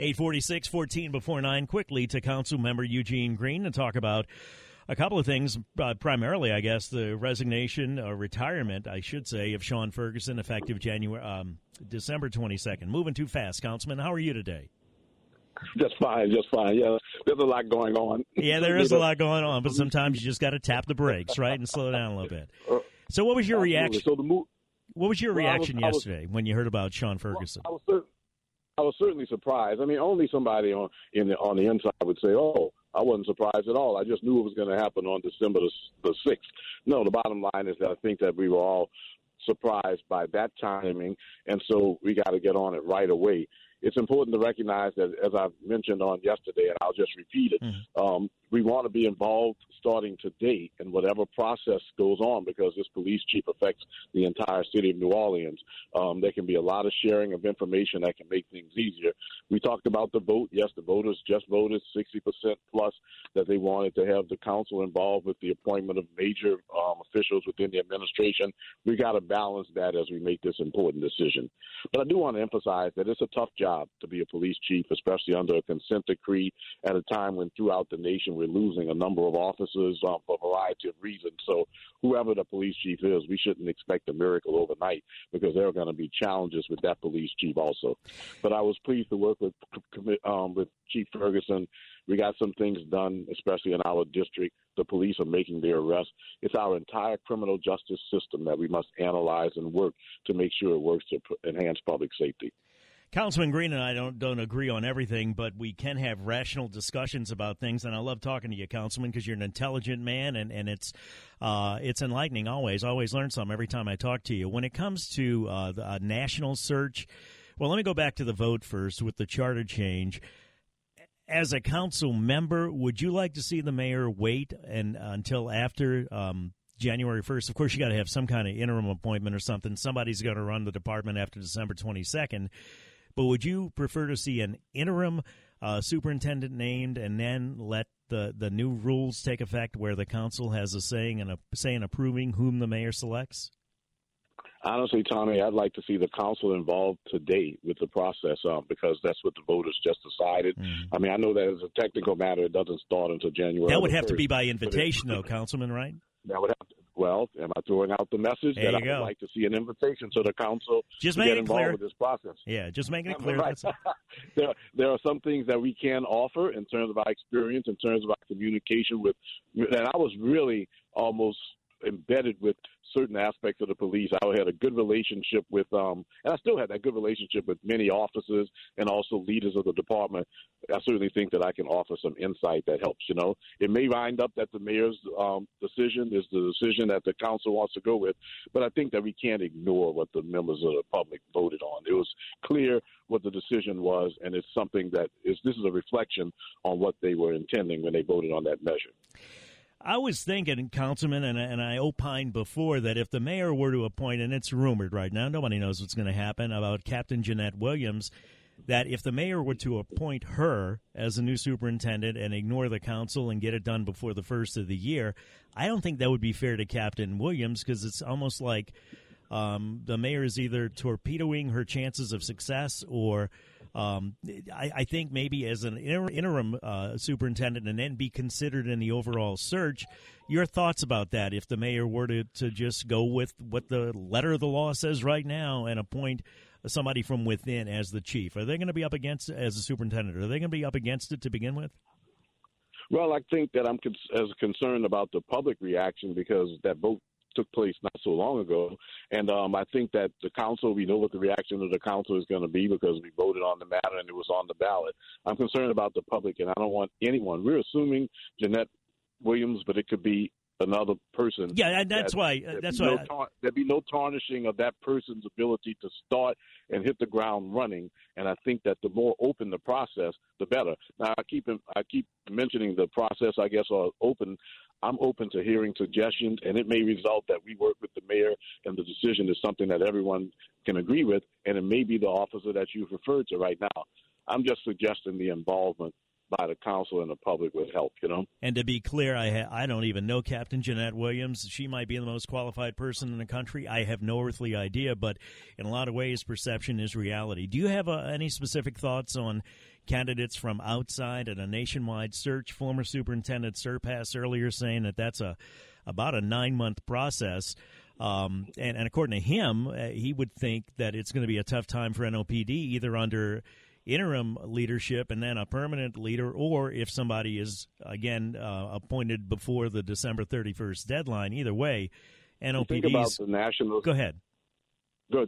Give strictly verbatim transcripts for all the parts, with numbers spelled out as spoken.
eight forty-six, fourteen before nine, quickly to Council Member Eugene Green to talk about a couple of things, uh, primarily, I guess, the resignation or retirement, I should say, of Sean Ferguson, effective January, um, December twenty-second. Moving too fast, Councilman. How are you today? Just fine, just fine. Yeah, there's a lot going on. Yeah, there is a lot going on, but sometimes you just got to tap the brakes, right, and slow down a little bit. So what was your Absolutely. reaction? So the mo- what was your well, reaction I was, I was, yesterday when you heard about Sean Ferguson? Well, I was certain- I was certainly surprised. I mean, only somebody on in the, on the inside would say, oh, I wasn't surprised at all. I just knew it was going to happen on December the sixth. No, the bottom line is that I think that we were all surprised by that timing, and so we got to get on it right away. It's important to recognize that, as I mentioned on yesterday, and I'll just repeat it, mm-hmm. um, we want to be involved starting today in whatever process goes on, because this police chief affects the entire city of New Orleans. Um, there can be a lot of sharing of information that can make things easier. We talked about the vote. Yes, the voters just voted sixty percent plus that they wanted to have the council involved with the appointment of major um, officials within the administration. We got to balance that as we make this important decision. But I do want to emphasize that it's a tough job to be a police chief, especially under a consent decree at a time when throughout the nation we're losing a number of officers um, for a variety of reasons. So whoever the police chief is, we shouldn't expect a miracle overnight, because there are going to be challenges with that police chief also. But I was pleased to work with, um, with Chief Ferguson. We got some things done, especially in our district. The police are making their arrests. It's our entire criminal justice system that we must analyze and work to make sure it works to enhance public safety. Councilman Green and I don't don't agree on everything, but we can have rational discussions about things, and I love talking to you, Councilman, because you're an intelligent man, and, and it's uh, it's enlightening always. I always learn something every time I talk to you. When it comes to uh, the uh, national search, well, let me go back to the vote first with the charter change. As a council member, would you like to see the mayor wait and uh, until after um, January first? Of course, you got to have some kind of interim appointment or something. Somebody's going to run the department after December twenty-second. But would you prefer to see an interim uh, superintendent named, and then let the, the new rules take effect, where the council has a saying and a say in approving whom the mayor selects? Honestly, Tommy, I'd like to see the council involved today with the process, um, because that's what the voters just decided. Mm-hmm. I mean, I know that as a technical matter, it doesn't start until January. That would have first, to be by invitation, though, Councilman, right? That would have to. Well, am I throwing out the message that I would like to see an invitation to the council just to get involved clear. with this process? Yeah, just making it clear. Right. there, there are some things that we can offer in terms of our experience, in terms of our communication with, and I was really almost embedded with certain aspects of the police. I had a good relationship with, um, and I still had that good relationship with many officers and also leaders of the department. I certainly think that I can offer some insight that helps, you know. It may wind up that the mayor's um, decision is the decision that the council wants to go with, but I think that we can't ignore what the members of the public voted on. It was clear what the decision was, and it's something that is, this is a reflection on what they were intending when they voted on that measure. I was thinking, Councilman, and, and I opined before, that if the mayor were to appoint, and it's rumored right now, nobody knows what's going to happen, about Captain Jeanette Williams, that if the mayor were to appoint her as a new superintendent and ignore the council and get it done before the first of the year, I don't think that would be fair to Captain Williams, because it's almost like um, the mayor is either torpedoing her chances of success, or Um, I, I think maybe as an inter- interim uh, superintendent, and then be considered in the overall search. Your thoughts about that, if the mayor were to, to just go with what the letter of the law says right now and appoint somebody from within as the chief? Are they going to be up against it as a superintendent? Are they going to be up against it to begin with? Well, I think that I'm con- as concerned about the public reaction, because that vote took place not so long ago, and um, I think that the council, we know what the reaction of the council is going to be, because we voted on the matter and it was on the ballot. I'm concerned about the public, and I don't want anyone. We're assuming Jeanette Williams, but it could be another person. Yeah, and that's that, why. That that's why. No tar- there'd be no tarnishing of that person's ability to start and hit the ground running. And I think that the more open the process, the better. Now, I keep I keep mentioning the process, I guess, or open. I'm open to hearing suggestions, and it may result that we work with the mayor and the decision is something that everyone can agree with, and it may be the officer that you've referred to right now. I'm just suggesting the involvement by the council and the public would help, you know. And to be clear, I ha- I don't even know Captain Jeanette Williams. She might be the most qualified person in the country. I have no earthly idea, but in a lot of ways, perception is reality. Do you have uh, any specific thoughts on candidates from outside at a nationwide search? Former Superintendent Serpas earlier saying that that's a about a nine-month process. Um, and, and according to him, uh, he would think that it's going to be a tough time for N O P D, either under interim leadership and then a permanent leader, or if somebody is, again, uh, appointed before the December thirty-first deadline. Either way, N O P D's... Think about the national... Go ahead.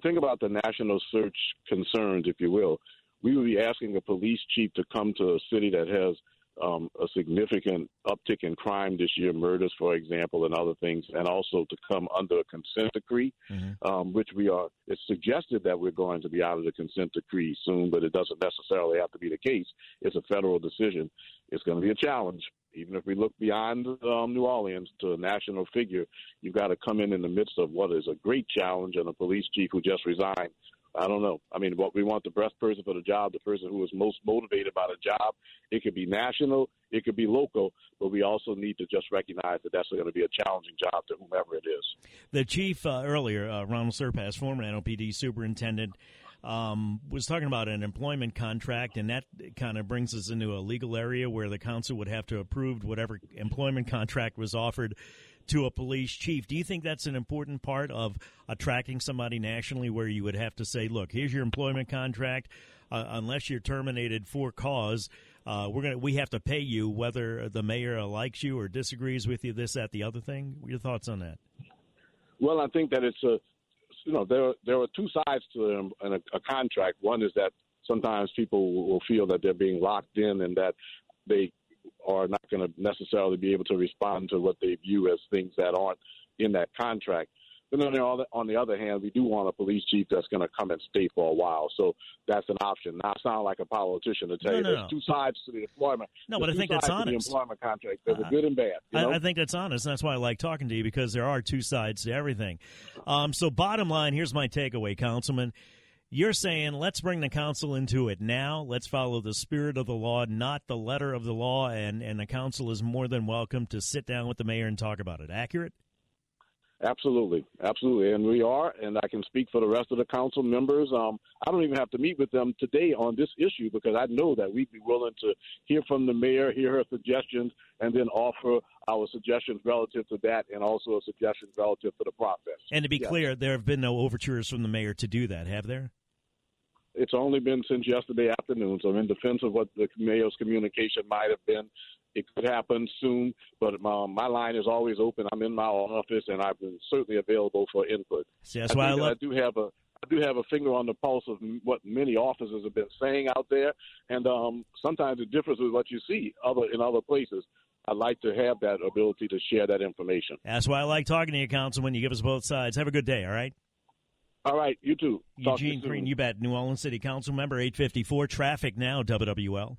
Think about the national search concerns, if you will. We would be asking a police chief to come to a city that has um, a significant uptick in crime this year, murders, for example, and other things, and also to come under a consent decree, mm-hmm. um, which we are. It's suggested that we're going to be out of the consent decree soon, but it doesn't necessarily have to be the case. It's a federal decision. It's going to be a challenge. Even if we look beyond um, New Orleans to a national figure, you've got to come in in the midst of what is a great challenge and a police chief who just resigned. I don't know. I mean, what we want the best person for the job, the person who is most motivated by the job. It could be national, it could be local, but we also need to just recognize that that's going to be a challenging job to whomever it is. The chief uh, earlier, uh, Ronald Serpas, former N O P D superintendent, um, was talking about an employment contract, and that kind of brings us into a legal area where the council would have to approve whatever employment contract was offered to a police chief. Do you think that's an important part of attracting somebody nationally, where you would have to say, look, here's your employment contract. Uh, unless you're terminated for cause, uh, we're gonna we have to pay you whether the mayor likes you or disagrees with you, this, that, the other thing? Your thoughts on that? Well, I think that it's a, you know, there, there are two sides to a, a, a contract. One is that sometimes people will feel that they're being locked in and that they are not going to necessarily be able to respond to what they view as things that aren't in that contract. But on the other, on the other hand, we do want a police chief that's going to come and stay for a while. So that's an option. Now, I sound like a politician to tell no, you no, there's no. two sides to the employment. No, there's but I think that's honest. The employment contract. There's uh, a good and bad. You know? I, I think that's honest. And that's why I like talking to you, because there are two sides to everything. Um, so bottom line, here's my takeaway, Councilman. You're saying let's bring the council into it now. Let's follow the spirit of the law, not the letter of the law, and, and the council is more than welcome to sit down with the mayor and talk about it. Accurate? Absolutely. Absolutely. And we are, and I can speak for the rest of the council members. Um, I don't even have to meet with them today on this issue, because I know that we'd be willing to hear from the mayor, hear her suggestions, and then offer our suggestions relative to that, and also suggestions relative to the process. And to be yes. clear, there have been no overtures from the mayor to do that, have there? It's only been since yesterday afternoon, so in defense of what the mayor's communication might have been, it could happen soon, but my, my line is always open. I'm in my office, and I've been certainly available for input. See, that's I why I, love- I do have a I do have a finger on the pulse of what many officers have been saying out there, and um, sometimes it differs with what you see other in other places. I like to have that ability to share that information. That's why I like talking to you, Councilman. You give us both sides. Have a good day, all right? All right, you too. Talk Eugene to you Green, you bet. New Orleans City Council member, eight fifty-four. Traffic now, W W L.